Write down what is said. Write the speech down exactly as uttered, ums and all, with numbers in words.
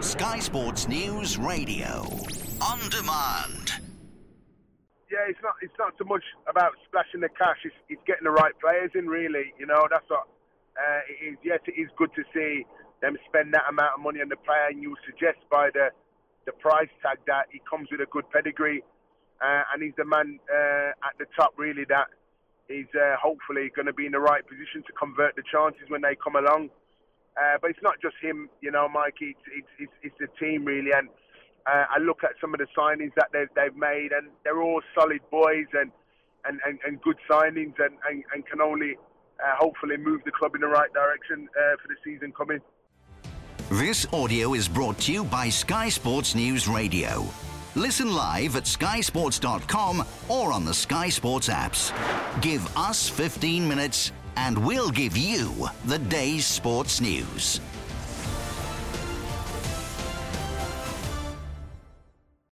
Sky Sports News Radio, on demand. Yeah, it's not it's not so much about splashing the cash. It's, it's getting the right players in, really. You know, that's what uh, it is. Yes, it is good to see them spend that amount of money on the player, and you suggest by the the price tag that he comes with a good pedigree, uh, and he's the man uh, at the top, really, that is uh, hopefully going to be in the right position to convert the chances when they come along. Uh, but it's not just him, you know, Mike. It's it's it's, it's the team, really, and uh, I look at some of the signings that they've they've made, and they're all solid boys and and, and, and good signings, and, and, and can only uh, hopefully move the club in the right direction uh, for the season coming. This audio is brought to you by Sky Sports News Radio. Listen live at sky sports dot com or on the Sky Sports apps. Give us fifteen minutes and we'll give you the day's sports news.